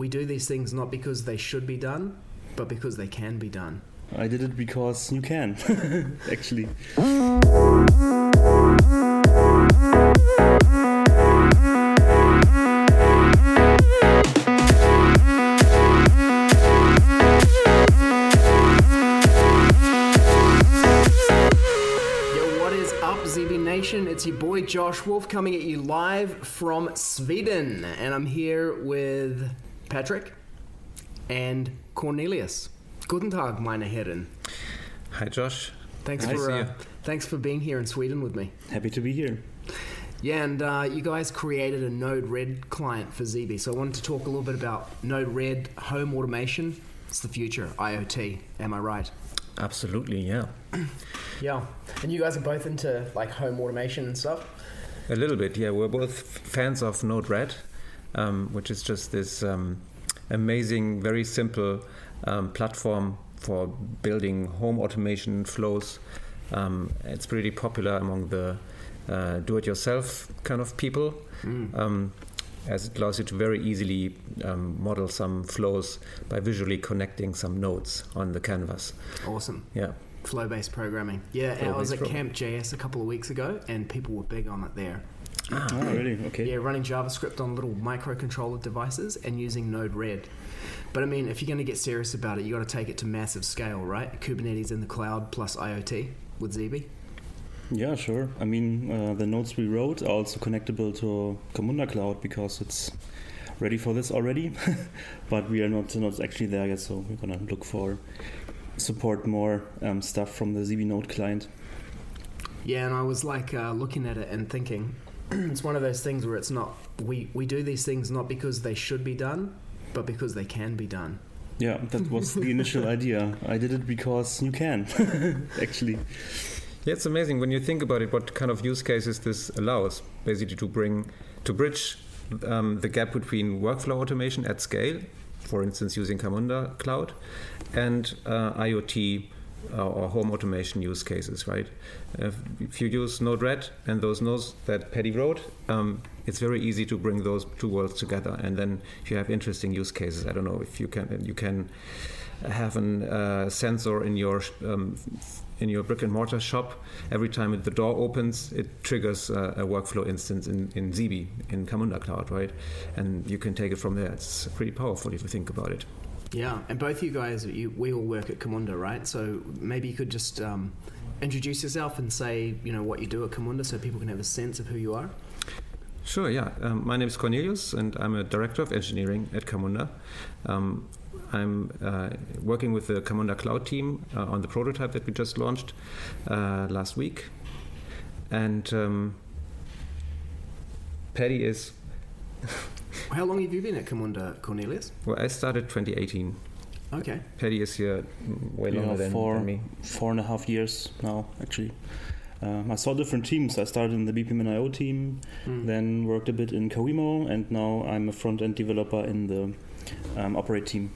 we do these things not because they should be done, but because they can be done. I did it because you can, actually. It's your boy Josh Wolfe coming at you live from Sweden, and I'm here with Patrick and Cornelius. Guten Tag, meine Herren. Hi, Josh. Thanks for being here in Sweden with me. Happy to be here. Yeah, and you guys created a Node-RED client for Zeebe, so I wanted to talk a little bit about Node-RED home automation. It's the future, IoT. Am I right? Absolutely, yeah. Yeah, and you guys are both into like home automation and stuff? A little bit, yeah. We're both fans of Node-RED, which is just this amazing, very simple platform for building home automation flows. It's pretty popular among the do-it-yourself kind of people, as it allows you to very easily model some flows by visually connecting some nodes on the canvas. Awesome. Yeah. Flow-based programming. Yeah, I was at Camp JS a couple of weeks ago, and people were big on it there. Oh, really? Okay. Yeah, running JavaScript on little microcontroller devices and using Node-RED. But I mean, if you're going to get serious about it, you got to take it to massive scale, right? Kubernetes in the cloud plus IoT with Zeebe. Yeah, sure. I mean, the nodes we wrote are also connectable to Camunda Cloud because it's ready for this already. But we are not actually there yet, so we're going to look for support more stuff from the Zeebe Node client. Yeah, and I was like looking at it and thinking, it's one of those things where it's not, we do these things not because they should be done, but because they can be done. Yeah, that was the initial idea. I did it because you can, actually. Yeah, it's amazing when you think about it, what kind of use cases this allows, basically to bridge the gap between workflow automation at scale, for instance, using Camunda Cloud, and IoT or home automation use cases, right? If you use Node-RED and those nodes that Paddy wrote, it's very easy to bring those two worlds together. And then if you have interesting use cases, I don't know, if you can have a sensor in your brick and mortar shop. Every time the door opens, it triggers a workflow instance in Zeebe, in Camunda Cloud, right? And you can take it from there. It's pretty powerful if you think about it. Yeah, and both you guys, we all work at Camunda, right? So maybe you could just introduce yourself and say, you know, what you do at Camunda so people can have a sense of who you are. Sure, yeah. My name is Cornelius, and I'm a director of engineering at Camunda. I'm working with the Camunda Cloud team on the prototype that we just launched last week. And Paddy is... How long have you been at Camunda, Cornelius? Well, I started 2018. Okay. Paddy is here way longer than me. 4.5 years now, actually. I saw different teams. I started in the BPMN team, then worked a bit in CoWIMO, and now I'm a front-end developer in the Operate team.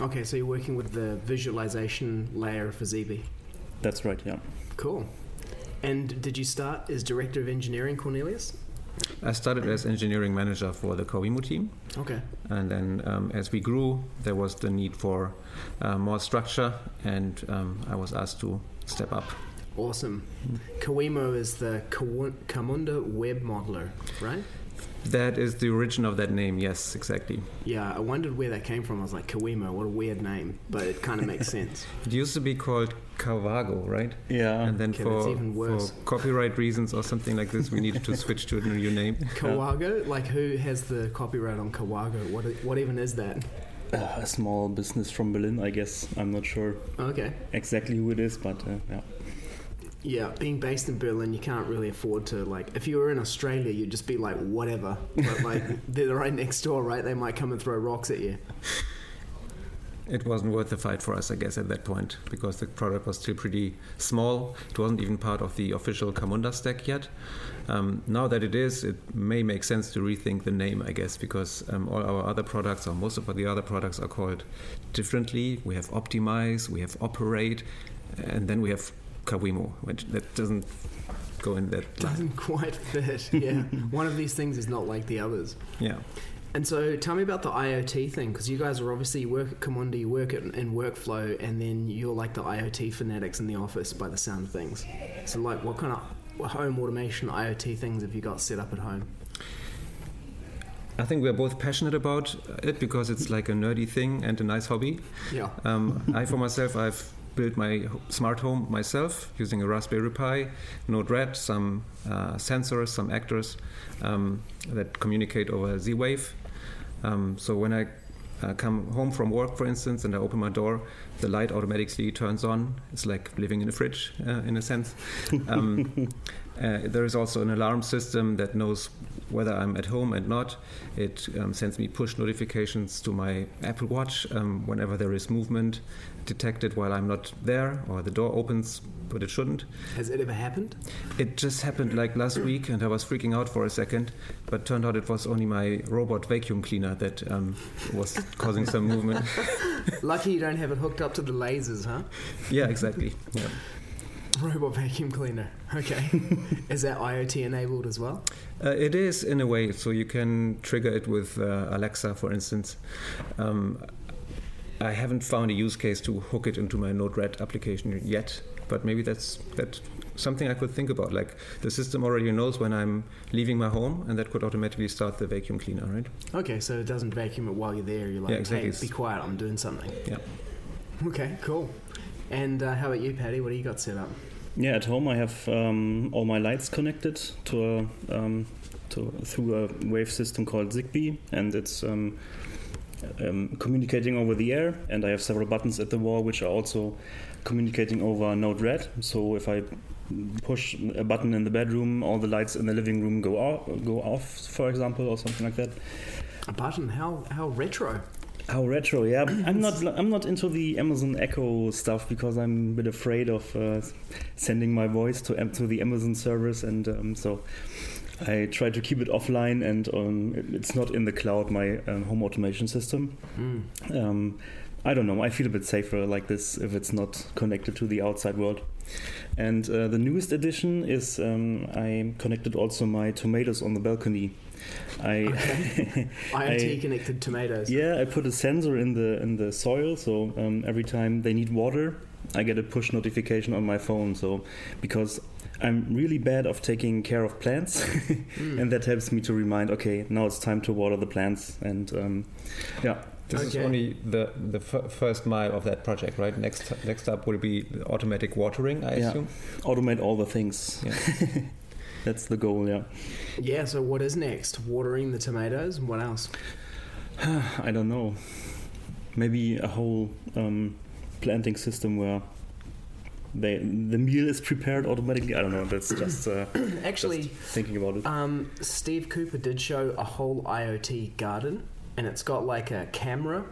Okay, so you're working with the visualization layer for Zeebe. That's right, yeah. Cool. And did you start as Director of Engineering, Cornelius? I started as engineering manager for the CoWIMO team. Okay. And then as we grew, there was the need for more structure, and I was asked to step up. Awesome. CoWIMO is the Camunda Web Modeler, right? That is the origin of that name, yes, exactly. Yeah, I wondered where that came from. I was like, CoWIMO, what a weird name, but it kind of makes sense. It used to be called Cawego, right? Yeah. And then for copyright reasons or something like this, we needed to switch to a new name. Cawego? Like, who has the copyright on Cawego? What even is that? A small business from Berlin, I guess. I'm not sure exactly who it is, but yeah. Yeah, being based in Berlin, you can't really afford to, like, if you were in Australia, you'd just be like, whatever. But, like, they're right next door, right? They might come and throw rocks at you. It wasn't worth the fight for us, I guess, at that point, because the product was still pretty small. It wasn't even part of the official Camunda stack yet. Now that it is, it may make sense to rethink the name, I guess, because all our other products, or most of the other products, are called differently. We have Optimize, we have Operate, and then we have CoWIMO, which that doesn't go in that doesn't quite fit. Yeah. One of these things is not like the others. Yeah. And so tell me about the IoT thing, because you guys are obviously, you work at Camunda, you work in workflow, and then you're like the IoT fanatics in the office by the sound of things. So like what kind of home automation IoT things have you got set up at home? I think we're both passionate about it because it's like a nerdy thing and a nice hobby. Yeah. I, for myself, I've built my smart home myself using a Raspberry Pi, Node-RED, some sensors, some actors that communicate over Z-Wave. So when I come home from work, for instance, and I open my door, the light automatically turns on. It's like living in a fridge, in a sense. There is also an alarm system that knows whether I'm at home and not. It sends me push notifications to my Apple Watch whenever there is movement detected while I'm not there, or the door opens, but it shouldn't. Has it ever happened? It just happened like last week, and I was freaking out for a second, but turned out it was only my robot vacuum cleaner that was causing some movement. Lucky you don't have it hooked up to the lasers, huh? Yeah, exactly. Yeah. Robot vacuum cleaner. Okay. Is that IoT enabled as well? It is in a way. So you can trigger it with Alexa, for instance. I haven't found a use case to hook it into my Node-RED application yet, but maybe that's something I could think about. Like the system already knows when I'm leaving my home, and that could automatically start the vacuum cleaner, right? Okay, so it doesn't vacuum it while you're there. You're like, yeah, exactly. Hey, be quiet, I'm doing something. Yeah. Okay, cool. And how about you, Patty? What do you got set up? Yeah, at home I have all my lights connected through a wave system called Zigbee, and it's communicating over the air. And I have several buttons at the wall which are also communicating over Node-RED. So if I push a button in the bedroom, all the lights in the living room go off, for example, or something like that. A button? How retro. How retro, yeah. I'm not into the Amazon Echo stuff because I'm a bit afraid of sending my voice to the Amazon service, and so I try to keep it offline, and it's not in the cloud, my home automation system. Mm. I don't know. I feel a bit safer like this if it's not connected to the outside world. And the newest addition is I connected also my tomatoes on the balcony. Okay. IoT connected tomatoes. Yeah, I put a sensor in the soil, so every time they need water, I get a push notification on my phone. So because I'm really bad of taking care of plants, and that helps me to remind. Okay, now it's time to water the plants, and yeah. This is only the first mile of that project, right? Next up will be automatic watering, I assume. Automate all the things. Yeah. That's the goal, yeah. Yeah, so what is next? Watering the tomatoes? What else? I don't know. Maybe a whole planting system where the meal is prepared automatically. I don't know. That's just actually just thinking about it. Steve Cooper did show a whole IoT garden, and it's got like a camera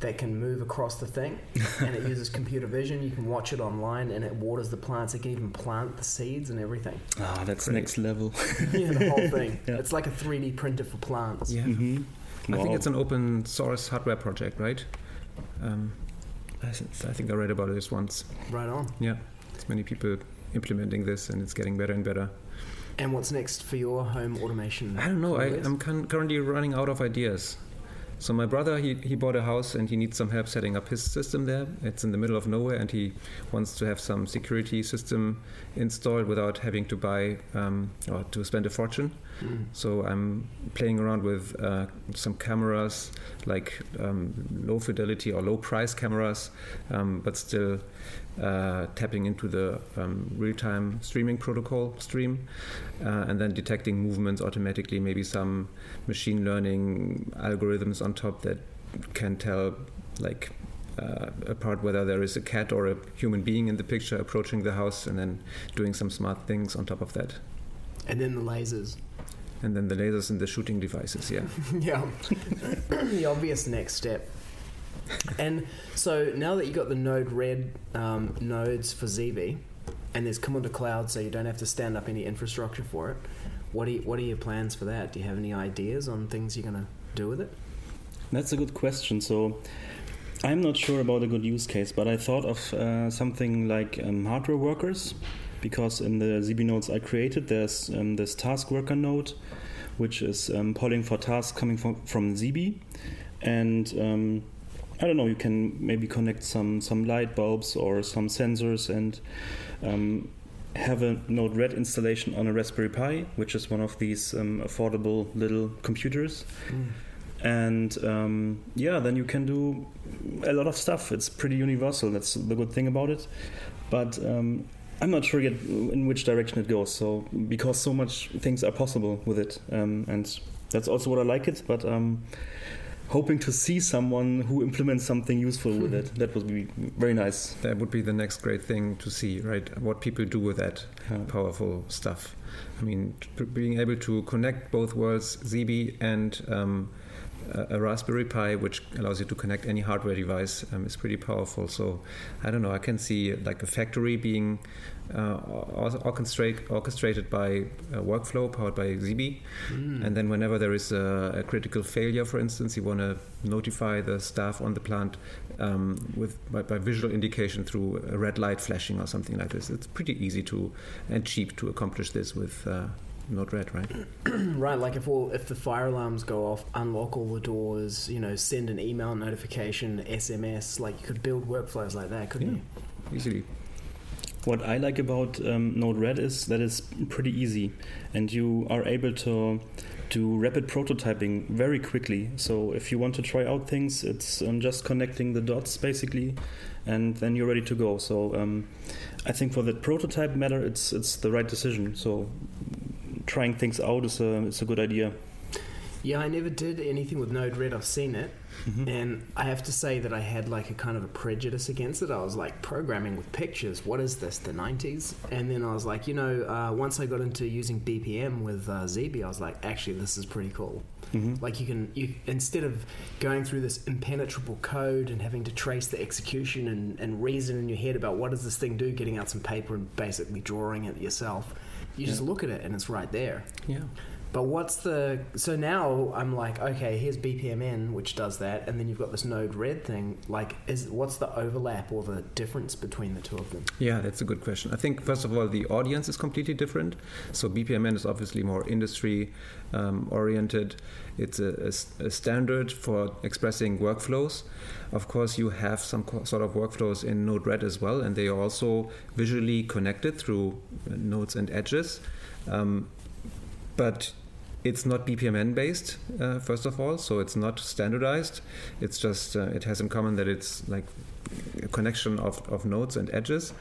that can move across the thing, and it uses computer vision. You can watch it online, and it waters the plants. It can even plant the seeds and everything. Ah, that's great. Next level. Yeah, the whole thing. Yeah. It's like a 3D printer for plants. Yeah, mm-hmm. Wow. I think it's an open source hardware project, right? I think I read about this once. Right on. Yeah, there's many people implementing this, and it's getting better and better. And what's next for your home automation? I don't know. I'm currently running out of ideas. So my brother, he bought a house, and he needs some help setting up his system there. It's in the middle of nowhere, and he wants to have some security system installed without having to buy or to spend a fortune. Mm. So I'm playing around with some cameras, like low fidelity or low price cameras, but still tapping into the real-time streaming protocol and then detecting movements automatically, maybe some machine learning algorithms on top that can tell like apart whether there is a cat or a human being in the picture approaching the house, and then doing some smart things on top of that. And then the lasers. And then the lasers and the shooting devices, yeah. Yeah, the obvious next step. And so now that you got the Node-RED nodes for Zeebe, and there's Camunda Cloud, so you don't have to stand up any infrastructure for it, what are your plans for that? Do you have any ideas on things you're going to do with it? That's a good question. So I'm not sure about a good use case, but I thought of something like hardware workers, because in the Zeebe nodes I created, there's this task worker node, which is polling for tasks coming from Zeebe. And I don't know, you can maybe connect some light bulbs or some sensors and have a Node-RED installation on a Raspberry Pi, which is one of these affordable little computers. Mm. And then you can do a lot of stuff. It's pretty universal. That's the good thing about it. But I'm not sure yet in which direction it goes. So because so much things are possible with it, and that's also what I like it. But hoping to see someone who implements something useful with it. That would be very nice. That would be the next great thing to see, right? What people do with that powerful stuff. I mean, being able to connect both worlds, Zeebe and a Raspberry Pi, which allows you to connect any hardware device, is pretty powerful. So I don't know, I can see like a factory being orchestrated by a workflow powered by Zeebe. Mm. And then whenever there is a critical failure, for instance, you want to notify the staff on the plant by visual indication through a red light flashing or something like this. It's pretty easy and cheap to accomplish this with Node-RED, right? Right, like if the fire alarms go off, unlock all the doors, send an email notification, SMS, like you could build workflows like that, couldn't you? Easily. What I like about Node-RED is that it's pretty easy and you are able to do rapid prototyping very quickly. So if you want to try out things, it's just connecting the dots basically, and then you're ready to go. So I think for that prototype matter, it's the right decision. So trying things out is a good idea. Yeah, I never did anything with Node-RED. I've seen it. Mm-hmm. And I have to say that I had like a kind of a prejudice against it. I was like, programming with pictures, what is this, the 90s? And then I was like, once I got into using BPM with Zeebe, I was like, actually, this is pretty cool. Mm-hmm. Like you instead of going through this impenetrable code and having to trace the execution and reason in your head about what does this thing do, getting out some paper and basically drawing it yourself, you just look at it and it's right there. Yeah. But so now I'm like, okay, here's BPMN, which does that, and then you've got this Node-RED thing. Like, what's the overlap or the difference between the two of them? Yeah, that's a good question. I think, first of all, the audience is completely different. So BPMN is obviously more industry-oriented. It's a standard for expressing workflows. Of course, you have some sort of workflows in Node-RED as well, and they are also visually connected through nodes and edges. But it's not BPMN based, first of all, so it's not standardized. It's just, it has in common that it's like a connection of nodes and edges.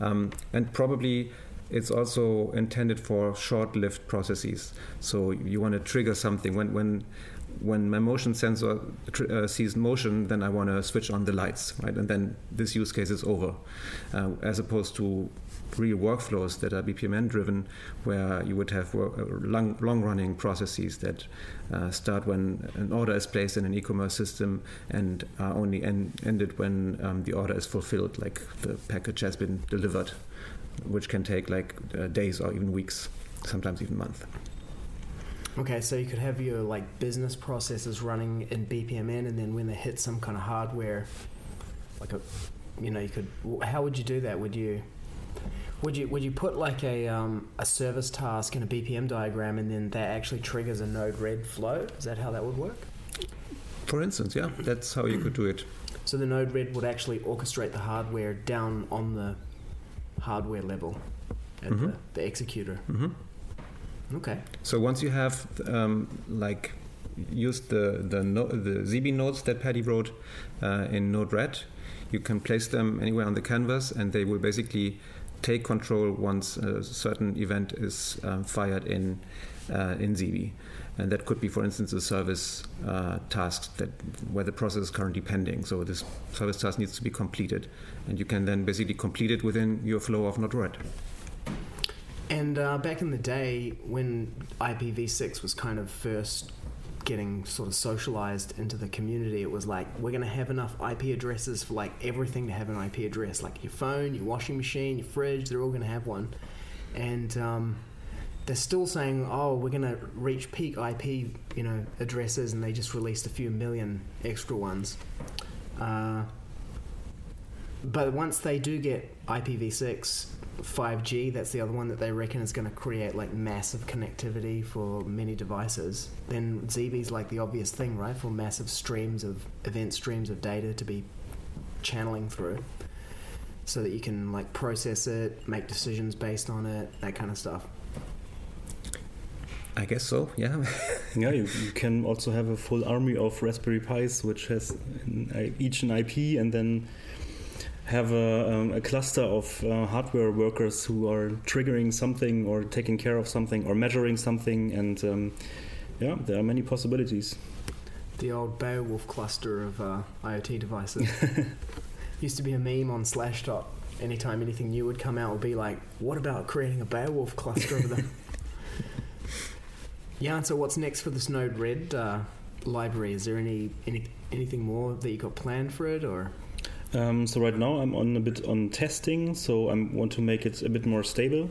And probably it's also intended for short-lived processes. So you want to trigger something. When my motion sensor sees motion, then I want to switch on the lights, right? And then this use case is over, as opposed to real workflows that are BPMN driven, where you would have long-running processes that start when an order is placed in an e-commerce system and are only ended when the order is fulfilled, like the package has been delivered, which can take like days or even weeks, sometimes even months. Okay, so you could have your like business processes running in BPMN, and then when they hit some kind of hardware, like you could. How would you do that? Would you put like a service task in a BPM diagram, and then that actually triggers a Node-RED flow? Is that how that would work? For instance, yeah, that's how you could do it. So the Node-RED would actually orchestrate the hardware down on the hardware level at the executor. Mm-hmm. Okay. So once you have used the Zeebe nodes that Patty wrote in Node-RED, you can place them anywhere on the canvas, and they will basically take control once a certain event is fired in Zeebe. And that could be, for instance, a service task where the process is currently pending. So this service task needs to be completed, and you can then basically complete it within your flow of Node-RED. And back in the day when IPv6 was kind of first getting sort of socialized into the community, it was like, we're going to have enough IP addresses for like everything to have an IP address, like your phone, your washing machine, your fridge, they're all going to have one. And they're still saying, oh, we're going to reach peak IP, addresses, and they just released a few million extra ones. But once they do get IPv6, 5G, that's the other one that they reckon is going to create like massive connectivity for many devices, then Zeebee's like the obvious thing, right, for massive streams of event streams of data to be channeling through so that you can like process it, make decisions based on it, that kind of stuff. I guess so, yeah. Yeah, you can also have a full army of Raspberry Pis which has each an IP, and then have a cluster of hardware workers who are triggering something or taking care of something or measuring something, and yeah, there are many possibilities. The old Beowulf cluster of IoT devices. Used to be a meme on Slashdot. Anytime anything new would come out, it would be like, what about creating a Beowulf cluster of them? Yeah, and so what's next for this Node-RED library? Is there anything more that you got planned for it, or...? So right now I'm a bit on testing, so I want to make it a bit more stable.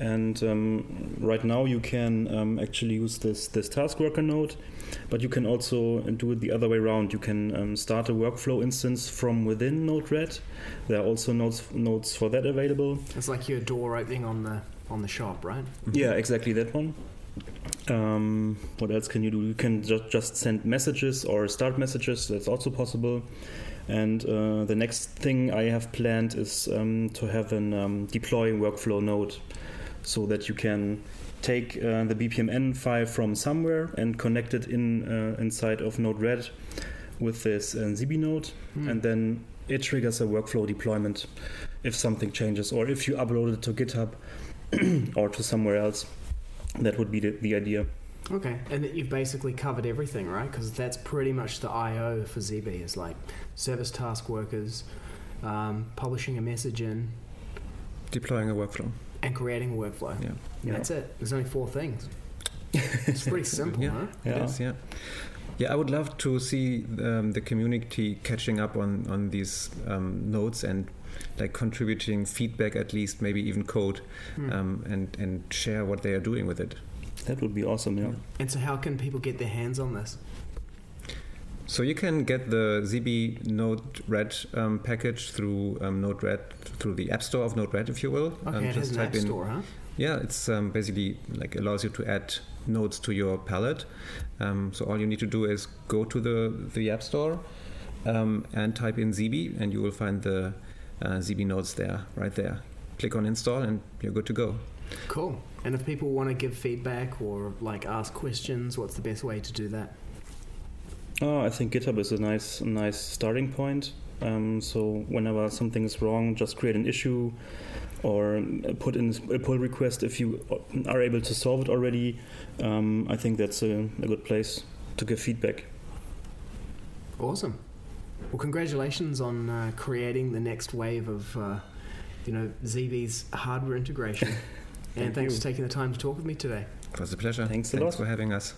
And right now you can actually use this task worker node, but you can also do it the other way around. You can start a workflow instance from within Node-RED. There are also nodes for that available. It's like your door opening on the shop, right? Mm-hmm. Yeah, exactly that one. What else can you do? You can just send messages or start messages. That's also possible. And the next thing I have planned is to have an deploy workflow node, so that you can take the BPMN file from somewhere and connect it inside of Node-RED with this Zeebe node, and then it triggers a workflow deployment if something changes, or if you upload it to GitHub or to somewhere else. That would be the idea. Okay, and you've basically covered everything, right? Because that's pretty much the I.O. for Zeebe, is like service task workers, publishing a message in. Deploying a workflow. And creating a workflow. Yeah. That's it. There's only 4 things. It's pretty simple, yeah, huh? Yeah. It is, yeah. Yeah, I would love to see the community catching up on these nodes and like contributing feedback, at least maybe even code, and share what they are doing with it. That would be awesome, yeah. And so how can people get their hands on this? So you can get the Zeebe Node-RED package through Node-RED, through the App Store of Node-RED, if you will. Okay, it is an App Store, huh? Yeah, it's basically like allows you to add nodes to your palette. So all you need to do is go to the App Store and type in Zeebe, and you will find the Zeebe nodes there, right there. Click on install, and you're good to go. Cool. And if people want to give feedback or like ask questions, what's the best way to do that? Oh, I think GitHub is a nice starting point. So whenever something is wrong, just create an issue or put in a pull request if you are able to solve it already. I think that's a good place to give feedback. Awesome. Well, congratulations on creating the next wave of Zeebee's hardware integration. And thanks for taking the time to talk with me today. It was a pleasure. Thanks a lot. Thanks for having us.